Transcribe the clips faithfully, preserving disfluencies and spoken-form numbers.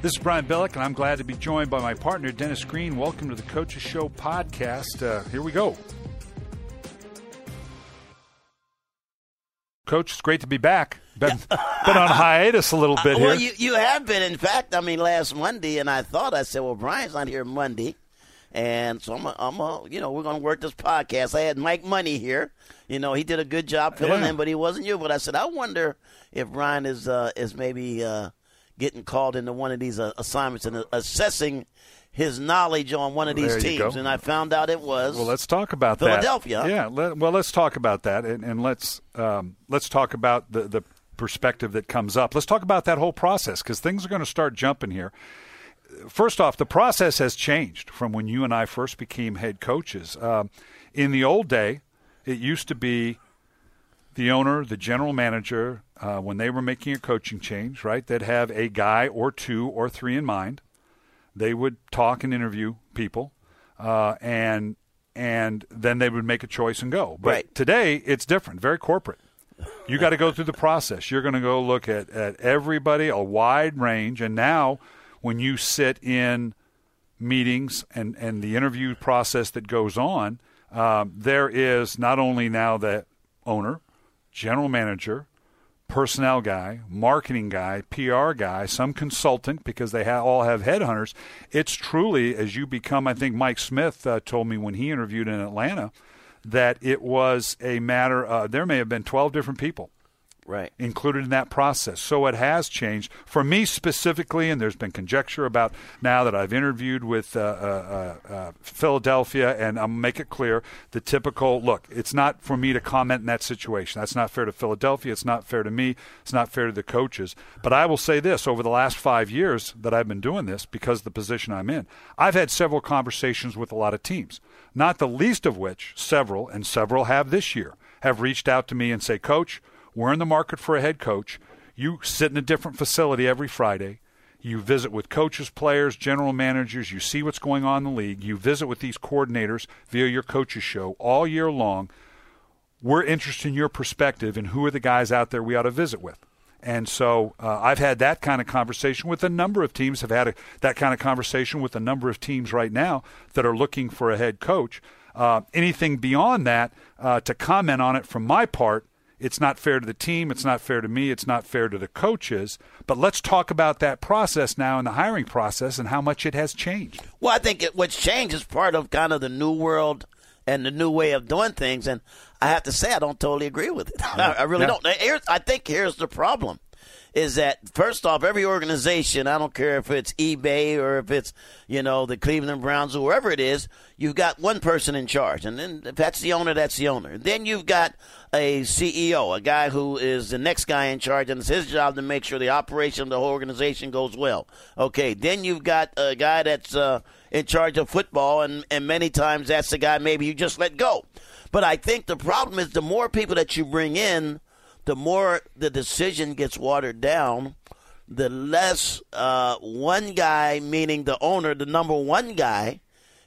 This is Brian Billick, and I'm glad to be joined by my partner, Dennis Green. Welcome to the Coach's Show podcast. Uh, here we go. Coach, it's great to be back. Been, been on hiatus a little bit uh, well, here. Well, you, you have been. In fact, I mean, last Monday, and I thought, I said, well, Brian's not here Monday. And so, I'm, a, I'm a, you know, we're going to work this podcast. I had Mike Money here. You know, he did a good job filling yeah. in, but he wasn't you. But I said, I wonder if Brian is uh, is maybe uh, – getting called into one of these uh, assignments and uh, assessing his knowledge on one of these there teams. And I found out it was Well, let's talk about Philadelphia. That. Yeah, let, well, let's talk about that, and, and let's um, let's talk about the, the perspective that comes up. Let's talk about that whole process, because things are going to start jumping here. First off, the process has changed from when you and I first became head coaches. Um, in the old day, it used to be the owner, the general manager, uh, when they were making a coaching change, right, they'd have a guy or two or three in mind. They would talk and interview people, uh, and and then they would make a choice and go. But right. today, it's different, very corporate. You got to go through the process. You're going to go look at, at everybody, a wide range. And now when you sit in meetings and, and the interview process that goes on, um, there is not only now the owner, general manager, personnel guy, marketing guy, P R guy, some consultant, because they ha- all have headhunters. It's truly, as you become, I think Mike Smith uh, told me when he interviewed in Atlanta, that it was a matter of, there may have been twelve different people right, included in that process. So it has changed. For me specifically, and there's been conjecture about now that I've interviewed with uh, uh, uh, Philadelphia, and I'll make it clear, the typical, look, it's not for me to comment in that situation. That's not fair to Philadelphia. It's not fair to me. It's not fair to the coaches. But I will say this, over the last five years that I've been doing this, because of the position I'm in, I've had several conversations with a lot of teams, not the least of which, several, and several have this year, have reached out to me and say, Coach, we're in the market for a head coach. You sit in a different facility every Friday. You visit with coaches, players, general managers. You see what's going on in the league. You visit with these coordinators via your Coach's Show all year long. We're interested in your perspective and who are the guys out there we ought to visit with. And so uh, I've had that kind of conversation with a number of teams, have had a, that kind of conversation with a number of teams right now that are looking for a head coach. Uh, anything beyond that, uh, to comment on it from my part, it's not fair to the team. It's not fair to me. It's not fair to the coaches. But let's talk about that process now and the hiring process and how much it has changed. Well, I think it, what's changed is part of kind of the new world and the new way of doing things. And I have to say, I don't totally agree with it. Yeah. I, I really yeah. don't. Here's, I think here's the problem is that, first off, every organization, I don't care if it's eBay or if it's, you know, the Cleveland Browns or wherever it is, you've got one person in charge. And then if that's the owner, that's the owner. Then you've got a C E O, a guy who is the next guy in charge, and it's his job to make sure the operation of the whole organization goes well. Okay, then you've got a guy that's uh, in charge of football, and, and many times that's the guy maybe you just let go. But I think the problem is the more people that you bring in, the more the decision gets watered down, the less uh, one guy, meaning the owner, the number one guy,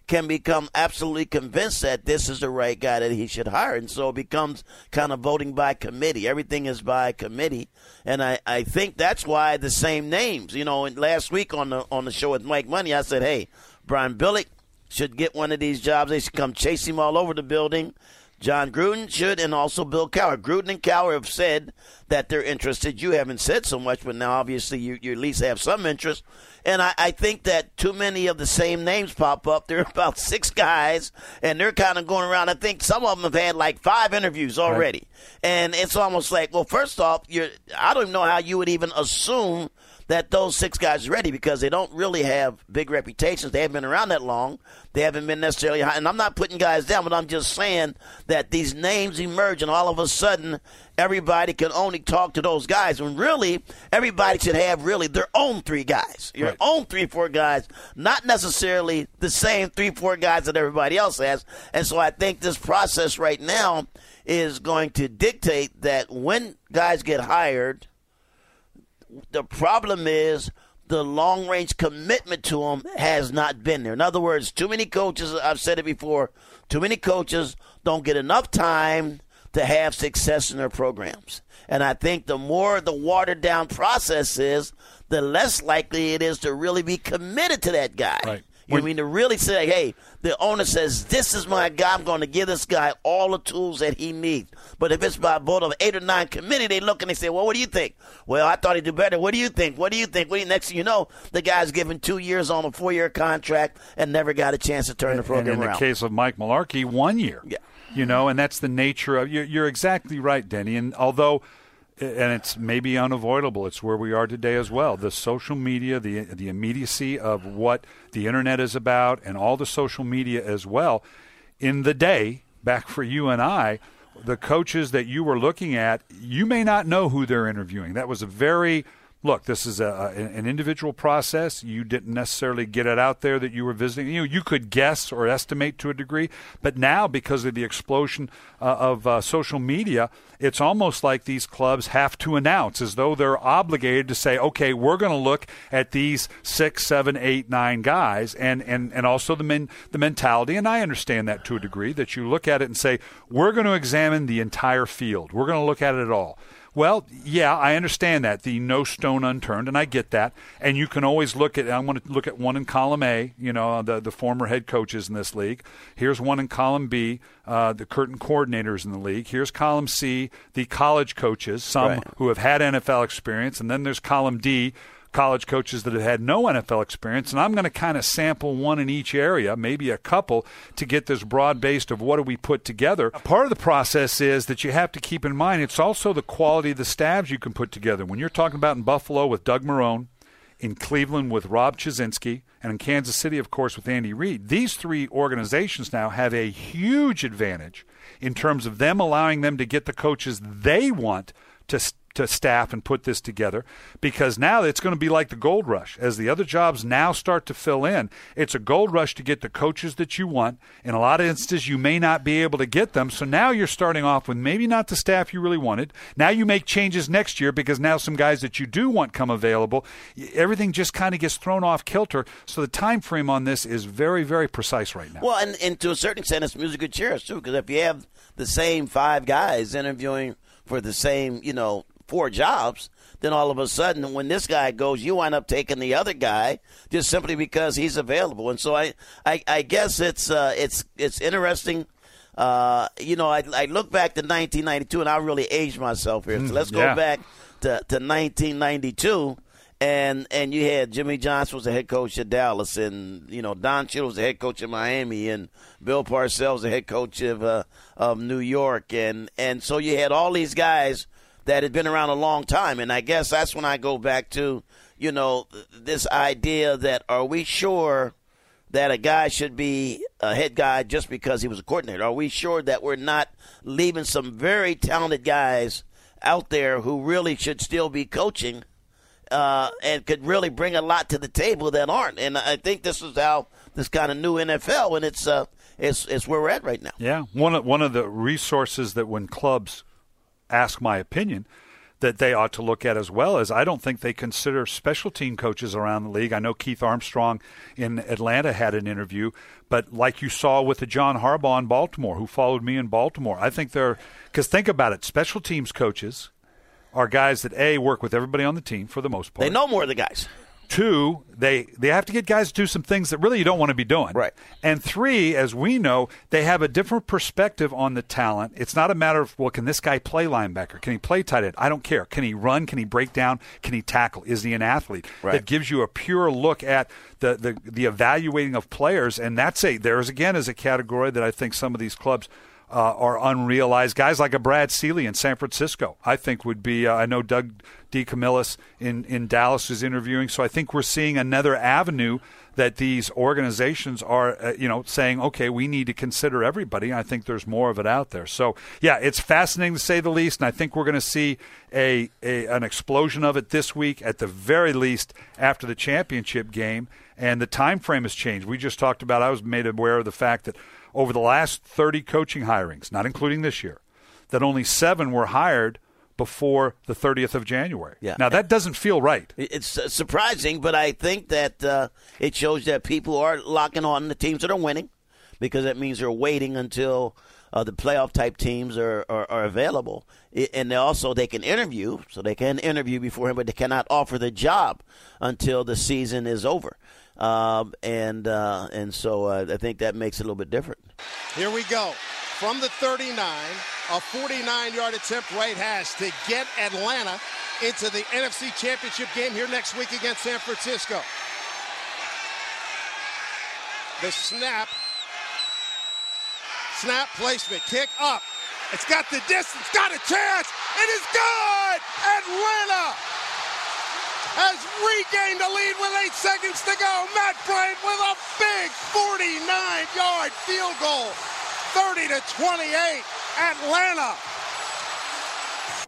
can become absolutely convinced that this is the right guy that he should hire. And so it becomes kind of voting by committee. Everything is by committee. And I, I think that's why the same names. You know, last week on the on the show with Mike Money, I said, hey, Brian Billick should get one of these jobs. They should come chase him all over the building. John Gruden should, and also Bill Cowher. Gruden and Cowher have said that they're interested. You haven't said so much, but now obviously you, you at least have some interest. And I, I think that too many of the same names pop up. There are about six guys, and they're kind of going around. I think some of them have had like five interviews already. Right. And it's almost like, well, first off, you're, I don't know how you would even assume that those six guys are ready, because they don't really have big reputations. They haven't been around that long. They haven't been necessarily high. And I'm not putting guys down, but I'm just saying that these names emerge, and all of a sudden everybody can only talk to those guys. When really everybody should have really their own three guys, your right. own three, four guys, not necessarily the same three, four guys that everybody else has. And so I think this process right now is going to dictate that when guys get hired, the problem is the long-range commitment to them has not been there. In other words, too many coaches, I've said it before, too many coaches don't get enough time to have success in their programs. And I think the more the watered-down process is, the less likely it is to really be committed to that guy. Right. You when, mean to really say, hey, the owner says, this is my guy. I'm going to give this guy all the tools that he needs. But if it's by a vote of eight or nine committee, they look and they say, well, what do you think? Well, I thought he'd do better. What do you think? What do you think? What do you, next thing you know, the guy's given two years on a four-year contract and never got a chance to turn the program around. In the case of Mike Mullarkey, one year. Yeah. You know, and that's the nature of – you're exactly right, Denny. And although – and it's maybe unavoidable, it's where we are today as well. The social media, the the immediacy of what the Internet is about and all the social media as well. In the day, back for you and I, the coaches that you were looking at, you may not know who they're interviewing. That was a very – look, this is a, an individual process. You didn't necessarily get it out there that you were visiting. You know, you could guess or estimate to a degree. But now, because of the explosion uh, of uh, social media – it's almost like these clubs have to announce, as though they're obligated to say, okay, we're going to look at these six, seven, eight, nine guys, and, and, and also the men, the mentality, and I understand that to a degree, that you look at it and say, we're going to examine the entire field. We're going to look at it at all. Well, yeah, I understand that, the no stone unturned, and I get that. And you can always look at – I'm going to look at one in column A, you know, the, the former head coaches in this league. Here's one in column B, uh, the current coordinators in the league. Here's column C, the college coaches, some right. who have had N F L experience. And then there's column D, college coaches that have had no N F L experience. And I'm going to kind of sample one in each area, maybe a couple, to get this broad base of what do we put together. Part of the process is that you have to keep in mind, it's also the quality of the staffs you can put together. When you're talking about in Buffalo with Doug Marrone, in Cleveland with Rob Chazinski, and in Kansas City, of course, with Andy Reid, these three organizations now have a huge advantage in terms of them allowing them to get the coaches they want to st- to staff and put this together, because now it's going to be like the gold rush. As the other jobs now start to fill in, it's a gold rush to get the coaches that you want. In a lot of instances, you may not be able to get them, so now you're starting off with maybe not the staff you really wanted. Now you make changes next year because now some guys that you do want come available. Everything just kind of gets thrown off kilter, so the time frame on this is very, very precise right now. Well, and, and to a certain extent, it's musical chairs, too, because if you have the same five guys interviewing for the same, you know, four jobs, then all of a sudden when this guy goes, you wind up taking the other guy just simply because he's available. And so I, I, I guess it's uh, it's it's interesting. Uh, you know, I, I look back to nineteen ninety-two, and I really aged myself here. So let's go yeah. back to, to nineteen ninety-two, and and you had Jimmy Johnson was the head coach at Dallas, and you know Don Shula was the head coach of Miami, and Bill Parcells was the head coach of uh, of New York, and and so you had all these guys that had been around a long time. And I guess that's when I go back to, you know, this idea that are we sure that a guy should be a head guy just because he was a coordinator? Are we sure that we're not leaving some very talented guys out there who really should still be coaching uh, and could really bring a lot to the table that aren't? And I think this is how this kind of new N F L, and it's uh, it's it's where we're at right now. Yeah, one of, one of the resources that when clubs – ask my opinion, that they ought to look at as well as I don't think they consider special team coaches around the league. I know Keith Armstrong in Atlanta had an interview, but like you saw with the John Harbaugh in Baltimore, who followed me in Baltimore, I think they're – because think about it, special teams coaches are guys that, A, work with everybody on the team for the most part. They know more of the guys. Two, they, they have to get guys to do some things that really you don't want to be doing. Right. And three, as we know, they have a different perspective on the talent. It's not a matter of, well, can this guy play linebacker? Can he play tight end? I don't care. Can he run? Can he break down? Can he tackle? Is he an athlete? Right. That gives you a pure look at the, the, the evaluating of players. And that's a there's, again, is a category that I think some of these clubs – Uh, are unrealized. Guys like a Brad Seeley in San Francisco, I think would be, uh, I know Doug DeCamillis in, in Dallas is interviewing, so I think we're seeing another avenue that these organizations are, uh, you know, saying, okay, we need to consider everybody. I think there's more of it out there. So, yeah, it's fascinating to say the least, and I think we're going to see a, a an explosion of it this week, at the very least, after the championship game, and the time frame has changed. We just talked about, I was made aware of the fact that over the last thirty coaching hirings, not including this year, that only seven were hired before the thirtieth of January. Yeah. Now, that doesn't feel right. It's surprising, but I think that uh, it shows that people are locking on the teams that are winning, because that means they're waiting until uh, the playoff type teams are, are, are available. It, and they also they can interview, so they can interview before him, but they cannot offer the job until the season is over. Um, and uh, and so uh, I think that makes it a little bit different. Here we go. From the thirty-nine, a forty-nine-yard attempt right hash to get Atlanta into the N F C Championship game here next week against San Francisco. The snap. Snap placement. Kick up. It's got the distance. Got a chance. It is good. Atlanta has regained the lead with eight seconds to go. Matt Bryant with a big forty-nine-yard field goal. thirty to twenty-eight. Atlanta.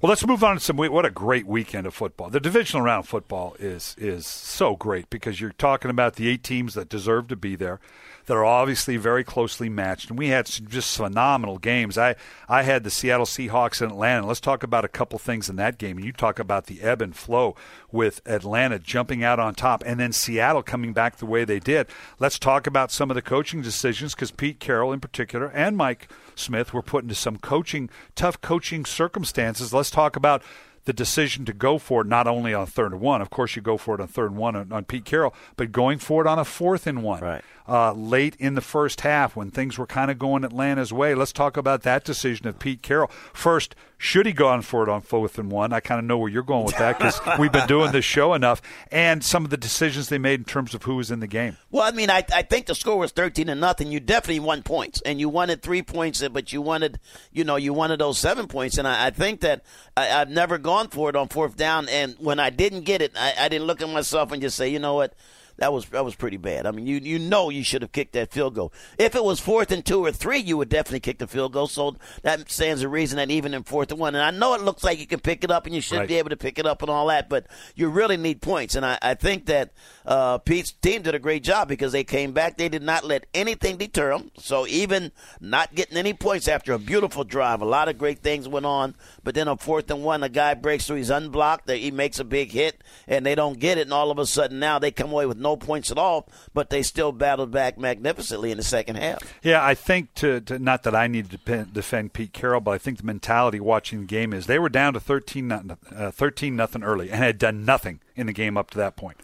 Well, let's move on to some – what a great weekend of football. The divisional round of football is is so great because you're talking about the eight teams that deserve to be there that are obviously very closely matched. And we had some just phenomenal games. I, I had the Seattle Seahawks in Atlanta. And let's talk about a couple things in that game. And you talk about the ebb and flow with Atlanta jumping out on top and then Seattle coming back the way they did. Let's talk about some of the coaching decisions because Pete Carroll in particular and Mike Smith were put into some coaching, tough coaching circumstances. Let's talk about the decision to go for it not only on third and one. Of course, you go for it on third and one on, on Pete Carroll, but going for it on a fourth and one. Right. Uh, late in the first half when things were kind of going Atlanta's way. Let's talk about that decision of Pete Carroll. First, should he gone for it on fourth and one? I kind of know where you're going with that because we've been doing this show enough. And some of the decisions they made in terms of who was in the game. Well, I mean, I, I think the score was thirteen to nothing. You definitely won points, and you wanted three points, but you wanted, you know, you wanted those seven points. And I, I think that I, I've never gone for it on fourth down. And when I didn't get it, I, I didn't look at myself and just say, you know what? That was that was pretty bad. I mean, you you know you should have kicked that field goal. If it was fourth and two or three, you would definitely kick the field goal. So that stands to reason that even in fourth and one, and I know it looks like you can pick it up and you should right. be able to pick it up and all that, but you really need points. And I, I think that uh, Pete's team did a great job because they came back. They did not let anything deter them. So even not getting any points after a beautiful drive, a lot of great things went on. But then on fourth and one, a guy breaks through. He's unblocked. He makes a big hit, and they don't get it. And all of a sudden now they come away with no points at all, but they still battled back magnificently in the second half. Yeah, I think to, to not that I need to depend, defend Pete Carroll, but I think the mentality watching the game is they were down to thirteen nothing early and had done nothing in the game up to that point.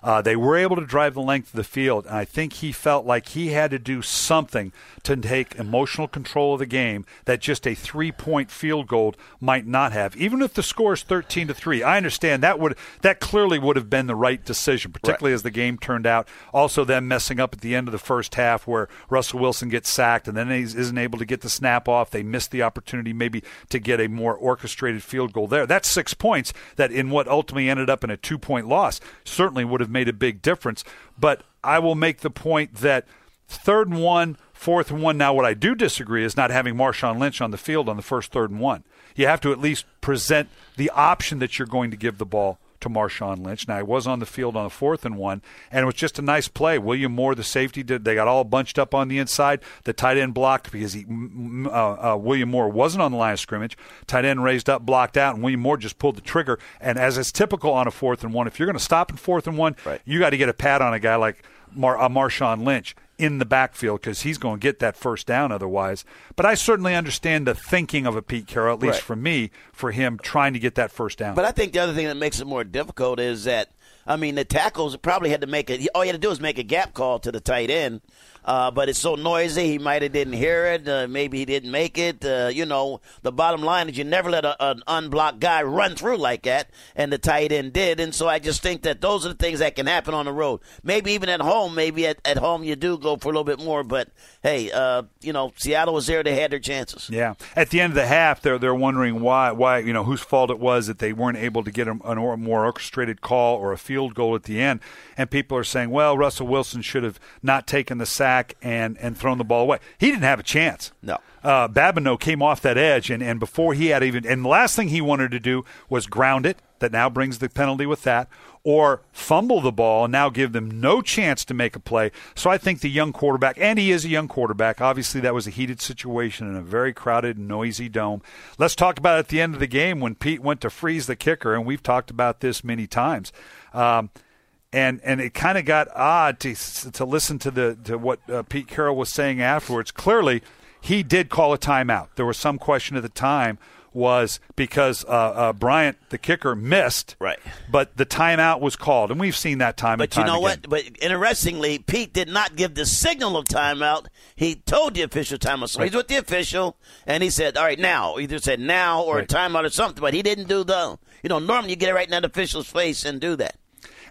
Uh, they were able to drive the length of the field, and I think he felt like he had to do something to take emotional control of the game that just a three-point field goal might not have. Even if the score is thirteen to three, I understand that would that clearly would have been the right decision, particularly right. as the game turned out. Also, them messing up at the end of the first half where Russell Wilson gets sacked and then he isn't able to get the snap off. They missed the opportunity maybe to get a more orchestrated field goal there. That's six points that in what ultimately ended up in a two-point loss certainly would have made a big difference, but I will make the point that third and one, fourth and one. Now, what I do disagree is not having Marshawn Lynch on the field on the first third and one. You have to at least present the option that you're going to give the ball to Marshawn Lynch. Now, he was on the field on the fourth and one, and it was just a nice play. William Moore, the safety, did. They got all bunched up on the inside. The tight end blocked because he uh, uh, William Moore wasn't on the line of scrimmage. Tight end raised up, blocked out, and William Moore just pulled the trigger. And as is typical on a fourth and one, if you're going to stop in fourth and one, right. you got to get a pat on a guy like Mar- uh, Marshawn Lynch in the backfield because he's going to get that first down otherwise. But I certainly understand the thinking of a Pete Carroll, at least right. for me, for him trying to get that first down. But I think the other thing that makes it more difficult is that, I mean, the tackles probably had to make it. All you had to do was make a gap call to the tight end. Uh, but it's so noisy, he might have didn't hear it. Uh, maybe he didn't make it. Uh, you know, the bottom line is you never let a, an unblocked guy run through like that, and the tight end did. And so I just think that those are the things that can happen on the road. Maybe even at home, maybe at, at home you do go for a little bit more. But, hey, uh, you know, Seattle was there. They had their chances. Yeah. At the end of the half, they're they're wondering why, why you know, whose fault it was that they weren't able to get a, a more orchestrated call or a field goal at the end. And people are saying, well, Russell Wilson should have not taken the sack and and thrown the ball away. He didn't have a chance. No. Uh, Babineau came off that edge, and, and before he had even – and the last thing he wanted to do was ground it. That now brings the penalty with that. Or fumble the ball and now give them no chance to make a play. So I think the young quarterback, and he is a young quarterback, obviously that was a heated situation in a very crowded, noisy dome. Let's talk about at the end of the game when Pete went to freeze the kicker, and we've talked about this many times. Um And and it kind of got odd to to listen to the to what uh, Pete Carroll was saying afterwards. Clearly, he did call a timeout. There was some question at the time was because uh, uh, Bryant, the kicker, missed. Right. But the timeout was called, and we've seen that time and time again. But you know what? But interestingly, Pete did not give the signal of timeout. He told the official timeout. So right. He's with the official, and he said, all right, now. Either said now or right. timeout or something. But he didn't do the – you know, normally you get it right in that official's face and do that.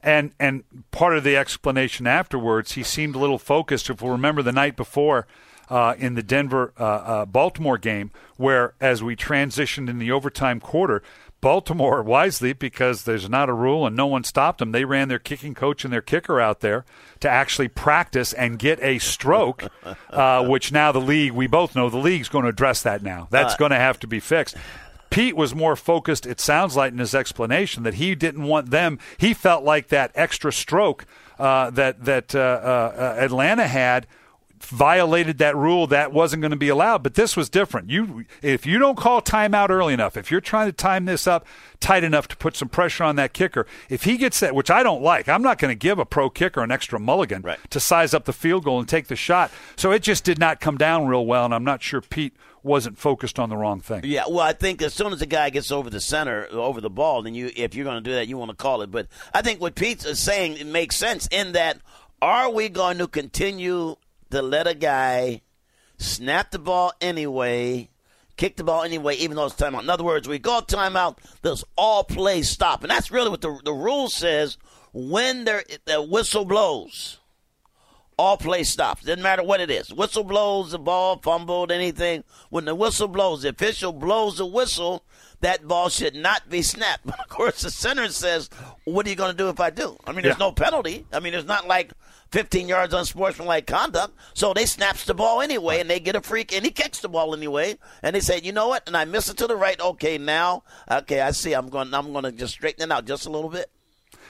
And and part of the explanation afterwards, he seemed a little focused. If we remember the night before uh, in the Denver uh, uh, Baltimore game, where as we transitioned in the overtime quarter, Baltimore wisely, because there's not a rule and no one stopped them, they ran their kicking coach and their kicker out there to actually practice and get a stroke, uh, which now the league, we both know the league's going to address that now. That's uh, going to have to be fixed. Pete was more focused, it sounds like, in his explanation that he didn't want them. He felt like that extra stroke uh, that, that uh, uh, Atlanta had violated that rule that wasn't going to be allowed. But this was different. You, if you don't call timeout early enough, if you're trying to time this up tight enough to put some pressure on that kicker, if he gets that, which I don't like, I'm not going to give a pro kicker an extra mulligan right. to size up the field goal and take the shot. So it just did not come down real well, and I'm not sure Pete wasn't focused on the wrong thing. Yeah, well, I think as soon as the guy gets over the center, over the ball, then you, if you're going to do that, you want to call it. But I think what Pete's saying, it makes sense in that, are we going to continue to let a guy snap the ball anyway, kick the ball anyway, even though it's timeout? In other words, we go timeout, there's all play stop. And that's really what the, the rule says. When there, the whistle blows, all play stops. Doesn't matter what it is. Whistle blows, the ball fumbled, anything. When the whistle blows, the official blows the whistle, that ball should not be snapped. But, of course, the center says, what are you going to do if I do? I mean, there's yeah. no penalty. I mean, there's not like fifteen yards unsportsmanlike conduct. So they snaps the ball anyway, and they get a free kick, and he kicks the ball anyway. And they say, you know what? And I miss it to the right. Okay, now, okay, I see. I'm going I'm going to just straighten it out just a little bit.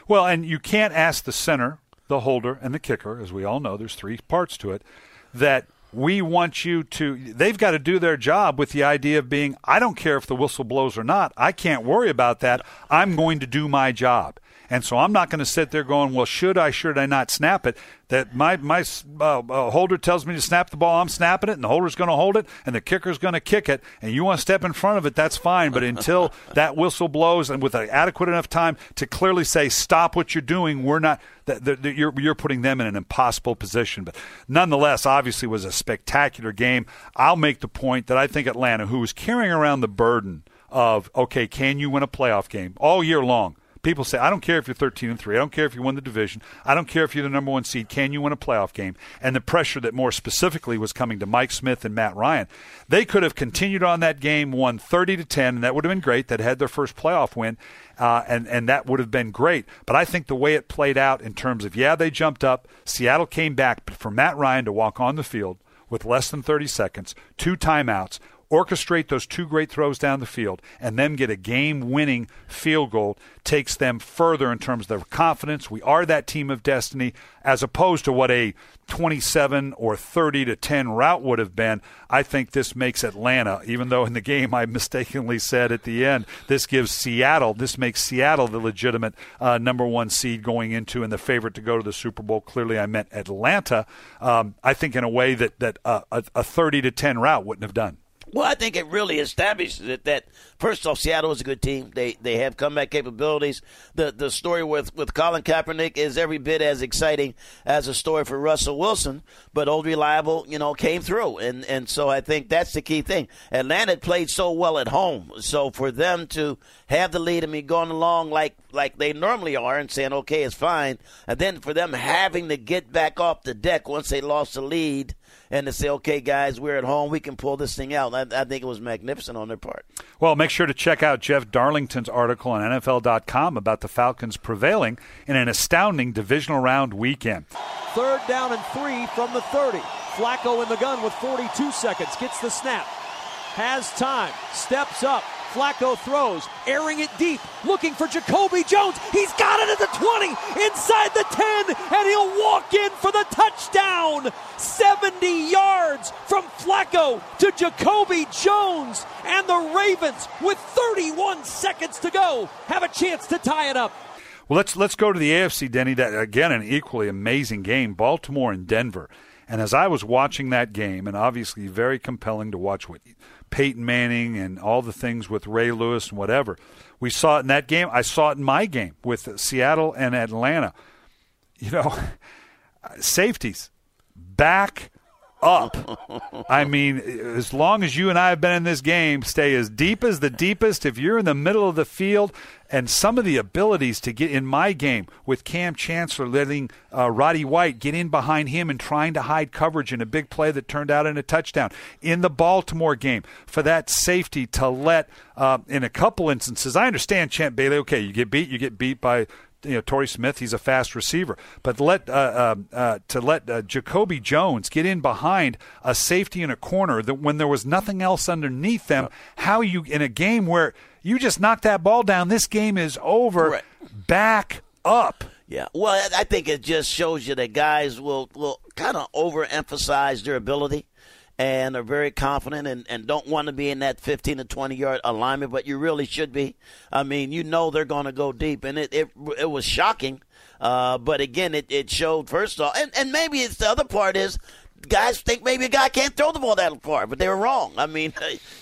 Well, and you can't ask the center, the holder, and the kicker, as we all know, there's three parts to it, that we want you to – they've got to do their job with the idea of being, I don't care if the whistle blows or not. I can't worry about that. I'm going to do my job. And so I'm not going to sit there going, well, should I, should I not snap it? That my my uh, uh, holder tells me to snap the ball, I'm snapping it, and the holder's going to hold it, and the kicker's going to kick it, and you want to step in front of it, that's fine. But until that whistle blows and with an adequate enough time to clearly say, stop what you're doing, we're not that, that, that you're, you're putting them in an impossible position. But nonetheless, obviously, was a spectacular game. I'll make the point that I think Atlanta, who was carrying around the burden of, okay, can you win a playoff game all year long? People say, I don't care if you're thirteen and three. I don't care if you won the division. I don't care if you're the number one seed. Can you win a playoff game? And the pressure that more specifically was coming to Mike Smith and Matt Ryan. They could have continued on that game, won thirty to ten, and that would have been great. They'd had their first playoff win, uh, and, and that would have been great. But I think the way it played out in terms of, yeah, they jumped up. Seattle came back. But for Matt Ryan to walk on the field with less than thirty seconds, two timeouts, orchestrate those two great throws down the field, and then get a game-winning field goal takes them further in terms of their confidence. We are that team of destiny, as opposed to what a twenty-seven or thirty to ten route would have been. I think this makes Atlanta, even though in the game I mistakenly said at the end, this gives Seattle, this makes Seattle the legitimate uh, number one seed going into and the favorite to go to the Super Bowl. Clearly I meant Atlanta. Um, I think in a way that, that uh, a, a thirty to ten route wouldn't have done. Well, I think it really establishes it that, first off, Seattle is a good team. They they have comeback capabilities. The the story with, with Colin Kaepernick is every bit as exciting as a story for Russell Wilson, but Old Reliable, you know, came through. And, and so I think that's the key thing. Atlanta played so well at home. So for them to have the lead and be going along like, like they normally are and saying, okay, it's fine, and then for them having to get back off the deck once they lost the lead, and to say, okay, guys, we're at home. We can pull this thing out. I, I think it was magnificent on their part. Well, make sure to check out Jeff Darlington's article on N F L dot com about the Falcons prevailing in an astounding divisional round weekend. Third down and three from the thirty. Flacco in the gun with forty-two seconds. Gets the snap. Has time. Steps up. Flacco throws, airing it deep, looking for Jacoby Jones. He's got it at the twenty, inside the ten, and he'll walk in for the touchdown. seventy yards from Flacco to Jacoby Jones, and the Ravens, with thirty-one seconds to go, have a chance to tie it up. Well, let's let's go to the A F C, Denny. That, again, an equally amazing game, Baltimore and Denver. And as I was watching that game, and obviously very compelling to watch with Peyton Manning and all the things with Ray Lewis and whatever, we saw it in that game. I saw it in my game with Seattle and Atlanta. You know, safeties, back up. I mean, as long as you and I have been in this game, stay as deep as the deepest. If you're in the middle of the field, and some of the abilities to get in my game with Cam Chancellor letting uh, Roddy White get in behind him and trying to hide coverage in a big play that turned out in a touchdown. In the Baltimore game, for that safety to let, uh, in a couple instances, I understand Champ Bailey, okay, you get beat, you get beat by You know, Torrey Smith, he's a fast receiver. But let uh, uh, uh, to let uh, Jacoby Jones get in behind a safety in a corner that when there was nothing else underneath them, how you, in a game where you just knocked that ball down, this game is over, right. Back up. Yeah, well, I think it just shows you that guys will, will kind of overemphasize their ability and are very confident and, and don't want to be in that fifteen to twenty-yard alignment, but you really should be. I mean, you know they're going to go deep, and it it, it was shocking. Uh, but, again, it, it showed, first of all, and, and maybe it's the other part is guys think maybe a guy can't throw the ball that far, but they were wrong. I mean,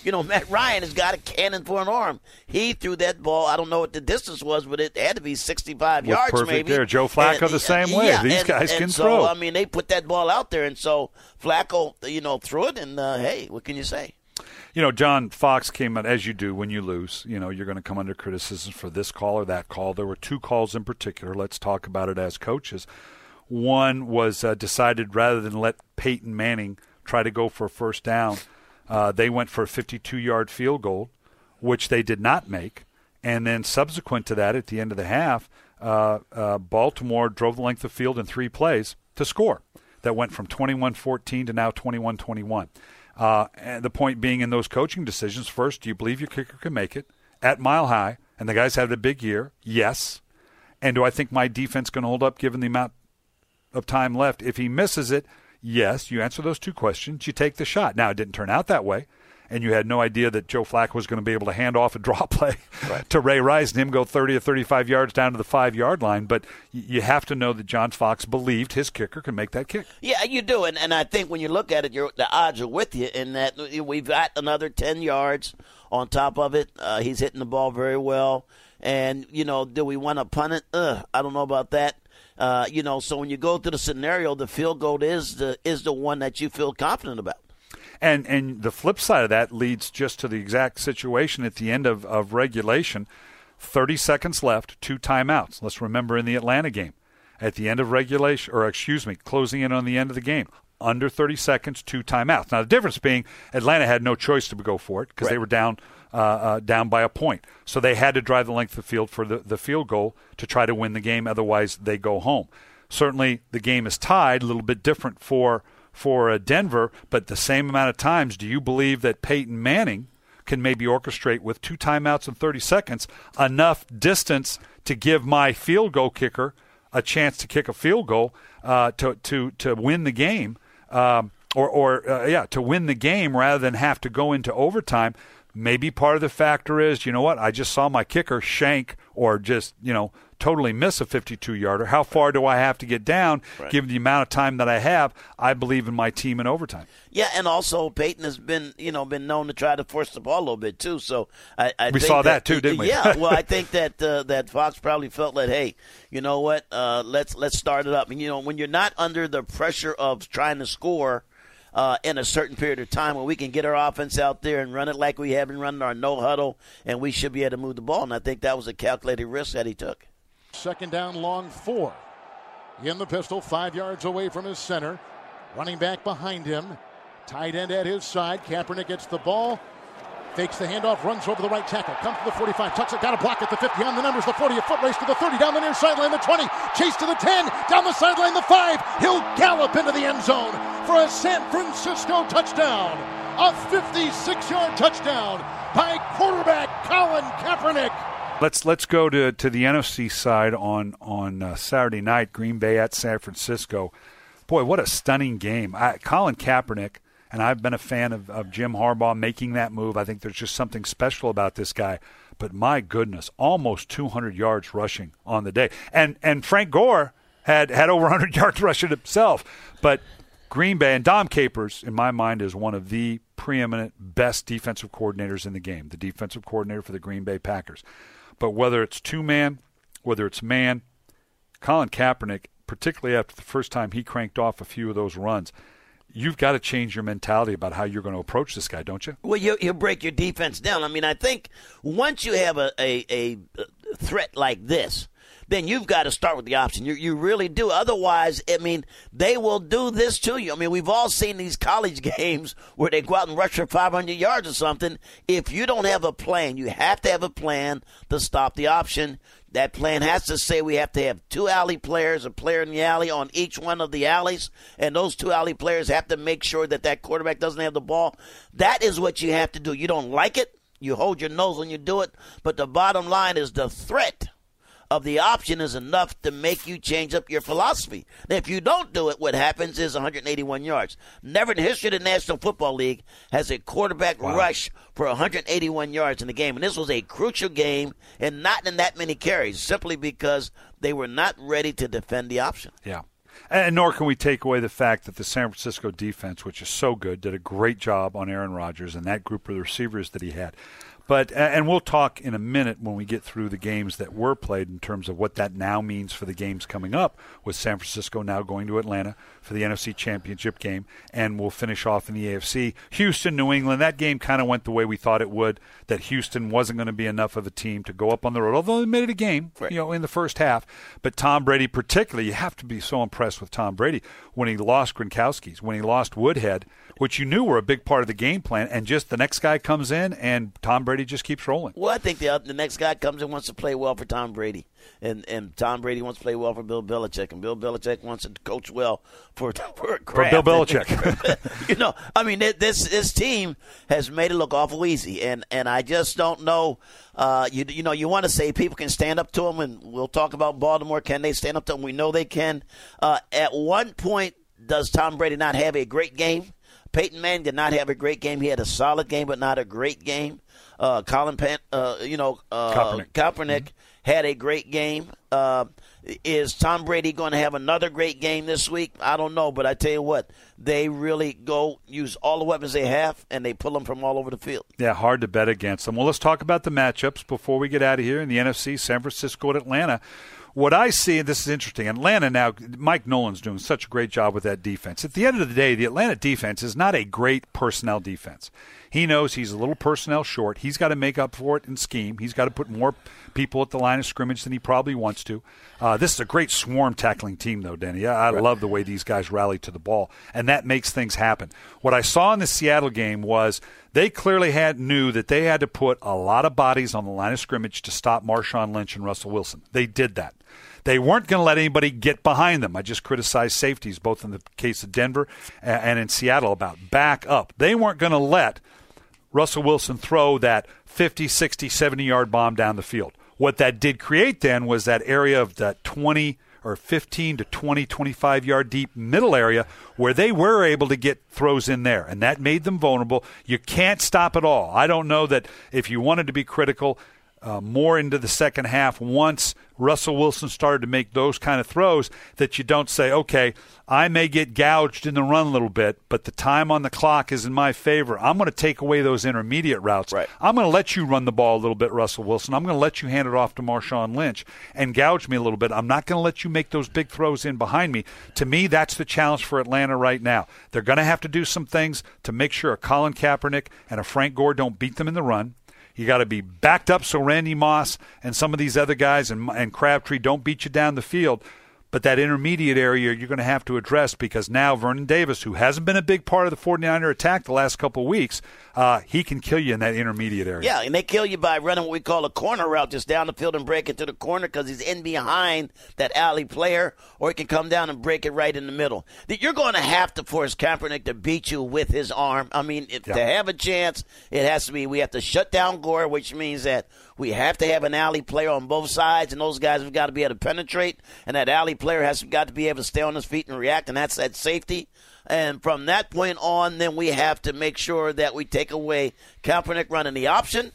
you know, Matt Ryan has got a cannon for an arm. He threw that ball. I don't know what the distance was, but it had to be sixty-five With yards perfect maybe. There. Joe Flacco and, the same yeah, way. These and, guys and can so, throw. I mean, they put that ball out there, and so Flacco, you know, threw it, and uh, hey, what can you say? You know, John Fox came out, as you do when you lose. You know, you're going to come under criticism for this call or that call. There were two calls in particular. Let's talk about it as coaches. One was uh, decided rather than let Peyton Manning try to go for a first down, uh, they went for a fifty-two-yard field goal, which they did not make. And then subsequent to that, at the end of the half, uh, uh, Baltimore drove the length of field in three plays to score. That went from twenty-one fourteen to now twenty-one twenty-one. Uh, and the point being in those coaching decisions, first, do you believe your kicker can make it at Mile High? And the guys had a big year. Yes. And do I think my defense can hold up given the amount of time left? If he misses it, yes, you answer those two questions, you take the shot. Now, it didn't turn out that way, and you had no idea that Joe Flacco was going to be able to hand off a draw play right. to Ray Rice and him go thirty or thirty-five yards down to the five-yard line, but you have to know that John Fox believed his kicker can make that kick. Yeah, you do, and, and I think when you look at it, you're, the odds are with you in that we've got another ten yards on top of it. Uh, he's hitting the ball very well, and, you know, do we want to punt it? Ugh, I don't know about that. Uh, you know, so when you go through the scenario, the field goal is the is the one that you feel confident about. And and the flip side of that leads just to the exact situation at the end of, of regulation. thirty seconds left, two timeouts. Let's remember in the Atlanta game, at the end of regulation, or excuse me, closing in on the end of the game, under thirty seconds, two timeouts. Now, the difference being Atlanta had no choice to go for it because right. they were down uh, uh, down by a point. So they had to drive the length of the field for the, the field goal to try to win the game. Otherwise, they go home. Certainly, the game is tied, a little bit different for, for uh, Denver, but the same amount of times, do you believe that Peyton Manning can maybe orchestrate with two timeouts and thirty seconds enough distance to give my field goal kicker a chance to kick a field goal uh, to, to, to win the game? Um, or, or uh, yeah, to win the game rather than have to go into overtime. Maybe part of the factor is, you know what, I just saw my kicker shank or just, you know, totally miss a fifty-two-yarder. How far do I have to get down, right. given the amount of time that I have? I believe in my team in overtime. Yeah, and also Peyton has been, you know, been known to try to force the ball a little bit too. So I, I we think saw that, that too, didn't we? Yeah. Well, I think that uh, that Fox probably felt that, hey, you know what, uh, let's let's start it up. And you know, when you're not under the pressure of trying to score Uh, in a certain period of time where we can get our offense out there and run it like we have been running our no-huddle, and we should be able to move the ball. And I think that was a calculated risk that he took. Second down, long four. In the pistol, five yards away from his center. Running back behind him. Tight end at his side. Kaepernick gets the ball. Fakes the handoff, runs over the right tackle. Comes to the forty-five, tucks it, got a block at the fifty. On the numbers, the forty, a foot race to the thirty. Down the near sideline, the twenty. Chase to the ten. Down the sideline, the five. He'll gallop into the end zone for a San Francisco touchdown, a fifty-six-yard touchdown by quarterback Colin Kaepernick. Let's let's go to, to the N F C side on on uh, Saturday night, Green Bay at San Francisco. Boy, what a stunning game! I, Colin Kaepernick, and I've been a fan of, of Jim Harbaugh making that move. I think there's just something special about this guy. But my goodness, almost two hundred yards rushing on the day, and and Frank Gore had had over one hundred yards rushing himself, but. Green Bay, and Dom Capers, in my mind, is one of the preeminent best defensive coordinators in the game, the defensive coordinator for the Green Bay Packers. But whether it's two-man, whether it's man, Colin Kaepernick, particularly after the first time he cranked off a few of those runs, you've got to change your mentality about how you're going to approach this guy, don't you? Well, you, you'll break your defense down. I mean, I think once you have a, a, a threat like this, then you've got to start with the option. You you really do. Otherwise, I mean, they will do this to you. I mean, we've all seen these college games where they go out and rush for five hundred yards or something. If you don't have a plan, you have to have a plan to stop the option. That plan has to say we have to have two alley players, a player in the alley on each one of the alleys, and those two alley players have to make sure that that quarterback doesn't have the ball. That is what you have to do. You don't like it. You hold your nose when you do it. But the bottom line is the threat of the option is enough to make you change up your philosophy. Now, if you don't do it, what happens is one hundred eighty-one yards. Never in the history of the National Football League has a quarterback wow. rush for one hundred eighty-one yards in the game. And this was a crucial game and not in that many carries, simply because they were not ready to defend the option. Yeah. And nor can we take away the fact that the San Francisco defense, which is so good, did a great job on Aaron Rodgers and that group of receivers that he had. But and we'll talk in a minute when we get through the games that were played in terms of what that now means for the games coming up, with San Francisco now going to Atlanta for the N F C Championship game, and we'll finish off in the A F C. Houston, New England, that game kind of went the way we thought it would, that Houston wasn't going to be enough of a team to go up on the road, although they made it a game, right. you know, in the first half. But Tom Brady particularly, you have to be so impressed with Tom Brady when he lost Gronkowski's, when he lost Woodhead, which you knew were a big part of the game plan, and just the next guy comes in and Tom Brady just keeps rolling. Well, I think the, the next guy comes in wants to play well for Tom Brady, and and Tom Brady wants to play well for Bill Belichick, and Bill Belichick wants to coach well for for, for Bill Belichick. you know, I mean, this this team has made it look awful easy, and, and I just don't know. Uh, you you know, you want to say people can stand up to them, and we'll talk about Baltimore. Can they stand up to them? We know they can. Uh, at one point, does Tom Brady not have a great game? Peyton Manning did not have a great game. He had a solid game, but not a great game. Uh, Colin, Pan, uh, you know, uh, Kaepernick, Kaepernick mm-hmm. had a great game. Uh, is Tom Brady going to have another great game this week? I don't know, but I tell you what, they really go use all the weapons they have, and they pull them from all over the field. Yeah, hard to bet against them. Well, let's talk about the matchups before we get out of here in the N F C, San Francisco at Atlanta. What I see, and this is interesting, Atlanta now, Mike Nolan's doing such a great job with that defense. At the end of the day, the Atlanta defense is not a great personnel defense. He knows he's a little personnel short. He's got to make up for it in scheme. He's got to put more people at the line of scrimmage than he probably wants to. Uh, this is a great swarm tackling team, though, Denny. I, I right. love the way these guys rally to the ball, and that makes things happen. What I saw in the Seattle game was they clearly had knew that they had to put a lot of bodies on the line of scrimmage to stop Marshawn Lynch and Russell Wilson. They did that. They weren't going to let anybody get behind them. I just criticized safeties, both in the case of Denver and in Seattle, about back up. They weren't going to let Russell Wilson throw that fifty, sixty, seventy-yard bomb down the field. What that did create then was that area of that twenty or fifteen to twenty, twenty-five-yard deep middle area where they were able to get throws in there, and that made them vulnerable. You can't stop it all. I don't know that if you wanted to be critical uh, more into the second half once Russell Wilson started to make those kind of throws that you don't say, okay, I may get gouged in the run a little bit, but the time on the clock is in my favor. I'm going to take away those intermediate routes. Right. I'm going to let you run the ball a little bit, Russell Wilson. I'm going to let you hand it off to Marshawn Lynch and gouge me a little bit. I'm not going to let you make those big throws in behind me. To me, that's the challenge for Atlanta right now. They're going to have to do some things to make sure a Colin Kaepernick and a Frank Gore don't beat them in the run. You got to be backed up so Randy Moss and some of these other guys and, and Crabtree don't beat you down the field. But that intermediate area you're going to have to address, because now Vernon Davis, who hasn't been a big part of the 49er attack the last couple of weeks, uh, he can kill you in that intermediate area. Yeah, and they kill you by running what we call a corner route, just down the field and break it to the corner because he's in behind that alley player, or he can come down and break it right in the middle. You're going to have to force Kaepernick to beat you with his arm. I mean, if, yeah. to have a chance, it has to be we have to shut down Gore, which means that we have to have an alley player on both sides, and those guys have got to be able to penetrate, and that alley player player has got to be able to stay on his feet and react, and that's at safety. And from that point on, then we have to make sure that we take away Kaepernick running the option,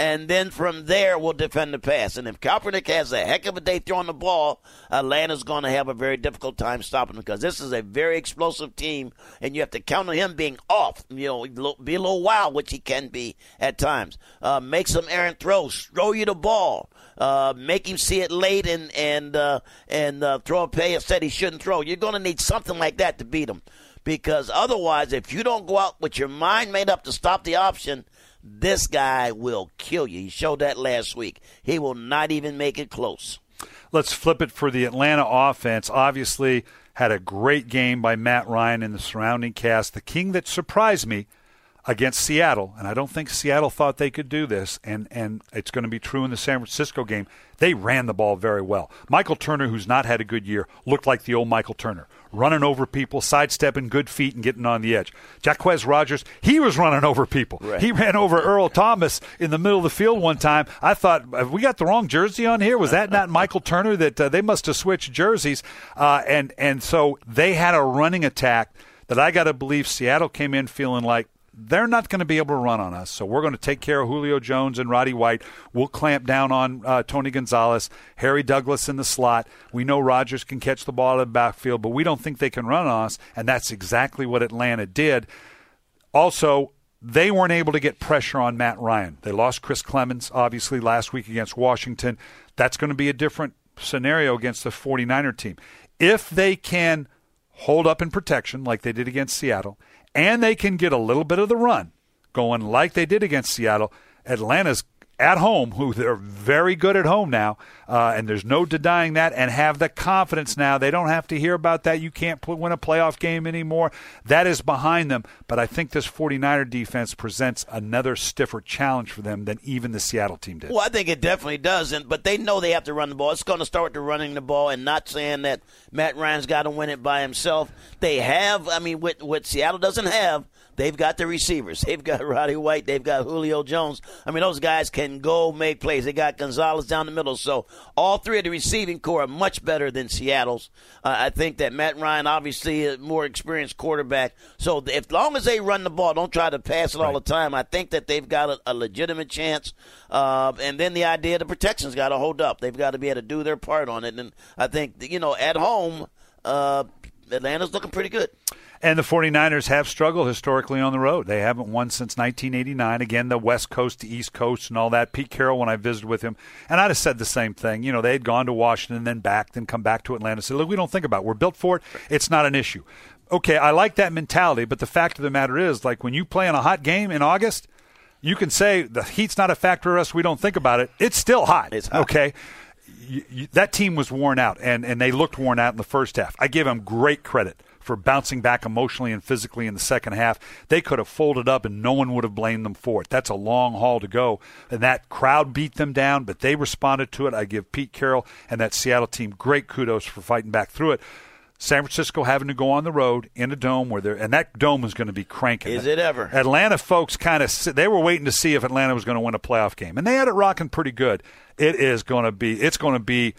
and then from there we'll defend the pass. And if Kaepernick has a heck of a day throwing the ball, Atlanta's going to have a very difficult time stopping him, because this is a very explosive team, and you have to count on him being off, you know, be a little wild, which he can be at times. Uh, make some errant throws, throw you the ball. Uh, make him see it late and and uh, and uh, throw a pass that he shouldn't throw. You're going to need something like that to beat him, because otherwise, if you don't go out with your mind made up to stop the option, this guy will kill you. He showed that last week. He will not even make it close. Let's flip it for the Atlanta offense. Obviously, had a great game by Matt Ryan and the surrounding cast. The king that surprised me against Seattle, and I don't think Seattle thought they could do this, and, and it's going to be true in the San Francisco game, they ran the ball very well. Michael Turner, who's not had a good year, looked like the old Michael Turner, running over people, sidestepping, good feet, and getting on the edge. Jacquizz Rodgers, he was running over people. Right. He ran over Earl Thomas in the middle of the field one time. I thought, have we got the wrong jersey on here? Was that not Michael Turner? That uh, they must have switched jerseys. Uh, and, and so they had a running attack that I got to believe Seattle came in feeling like, they're not going to be able to run on us, so we're going to take care of Julio Jones and Roddy White. We'll clamp down on uh, Tony Gonzalez, Harry Douglas in the slot. We know Rodgers can catch the ball out of the backfield, but we don't think they can run on us, and that's exactly what Atlanta did. Also, they weren't able to get pressure on Matt Ryan. They lost Chris Clemens, obviously, last week against Washington. That's going to be a different scenario against the 49er team. If they can hold up in protection like they did against Seattle, and they can get a little bit of the run going like they did against Seattle, Atlanta's at home, who they're very good at home now, uh, and there's no denying that, and have the confidence now. They don't have to hear about that. You can't win a playoff game anymore. That is behind them. But I think this 49er defense presents another stiffer challenge for them than even the Seattle team did. Well, I think it definitely doesn't, but they know they have to run the ball. It's going to start to running the ball, and not saying that Matt Ryan's got to win it by himself. They have, I mean, what, what Seattle doesn't have, they've got the receivers. They've got Roddy White. They've got Julio Jones. I mean, those guys can go make plays. They got Gonzalez down the middle. So all three of the receiving corps are much better than Seattle's. Uh, I think that Matt Ryan, obviously, a more experienced quarterback. So as long as they run the ball, don't try to pass it right all the time, I think that they've got a, a legitimate chance. Uh, and then the idea of the protection's got to hold up. They've got to be able to do their part on it. And I think, you know, at home, uh, Atlanta's looking pretty good. And the 49ers have struggled historically on the road. They haven't won since nineteen eighty-nine. Again, the West Coast to East Coast and all that. Pete Carroll, when I visited with him, and I'd have said the same thing. You know, they had gone to Washington and then back, then come back to Atlanta and said, look, we don't think about it. We're built for it. It's not an issue. Okay, I like that mentality, but the fact of the matter is, like, when you play in a hot game in August, you can say the heat's not a factor for us. We don't think about it. It's still hot. It's hot. Okay. You, you, that team was worn out, and, and they looked worn out in the first half. I give them great credit for bouncing back emotionally and physically in the second half. They could have folded up, and no one would have blamed them for it. That's a long haul to go, and that crowd beat them down, but they responded to it. I give Pete Carroll and that Seattle team great kudos for fighting back through it. San Francisco having to go on the road in a dome where they're, and that dome is going to be cranking. Is it ever? Atlanta folks kind of, they were waiting to see if Atlanta was going to win a playoff game, and they had it rocking pretty good. It is going to be, it's going to be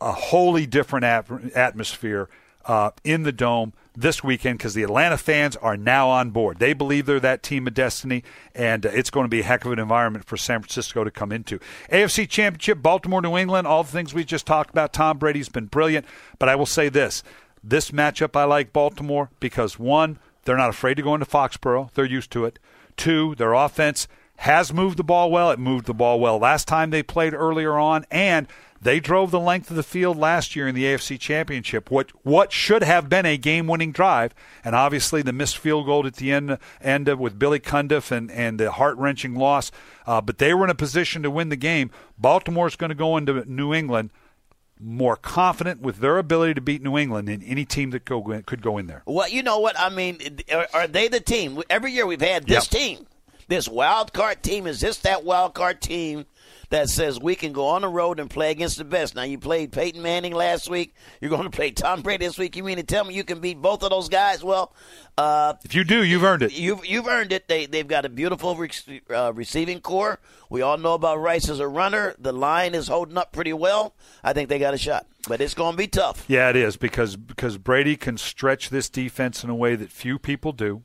a wholly different atmosphere uh, in the dome this weekend, because the Atlanta fans are now on board. They believe they're that team of destiny, and uh, it's going to be a heck of an environment for San Francisco to come into. A F C Championship, Baltimore, New England, all the things we just talked about. Tom Brady's been brilliant, but I will say this. This matchup, I like Baltimore because, one, they're not afraid to go into Foxborough. They're used to it. Two, their offense has moved the ball well. It moved the ball well last time they played earlier on, and they drove the length of the field last year in the A F C Championship, what what should have been a game-winning drive, and obviously the missed field goal at the end, end of with Billy Cundiff and, and the heart-wrenching loss, uh, but they were in a position to win the game. Baltimore's going to go into New England more confident with their ability to beat New England than any team that go, could go in there. Well, you know what? I mean, are, are they the team? Every year we've had this yep. team. This wild card team, is this that wild card team that says we can go on the road and play against the best? Now, you played Peyton Manning last week. You're going to play Tom Brady this week. You mean to tell me you can beat both of those guys? Well, uh, if you do, you've earned it. You've, you've earned it. They, they've got a beautiful re- uh, receiving core. We all know about Rice as a runner. The line is holding up pretty well. I think they got a shot. But it's going to be tough. Yeah, it is, because because Brady can stretch this defense in a way that few people do.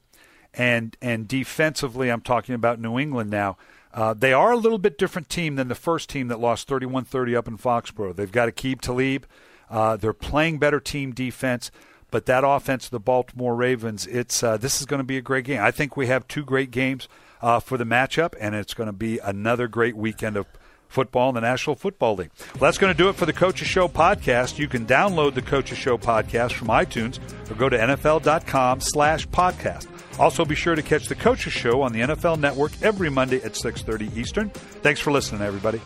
And and defensively, I'm talking about New England now. Uh, they are a little bit different team than the first team that lost thirty-one thirty up in Foxborough. They've got Aqib Talib. Uh, they're playing better team defense, but that offense of the Baltimore Ravens, it's uh, this is going to be a great game. I think we have two great games uh, for the matchup, and it's going to be another great weekend of football in the National Football League. Well, that's going to do it for the Coach's Show podcast. You can download the Coach's Show podcast from iTunes or go to N F L dot com slash podcast. Also, be sure to catch the Coach's Show on the N F L Network every Monday at six thirty Eastern. Thanks for listening, everybody.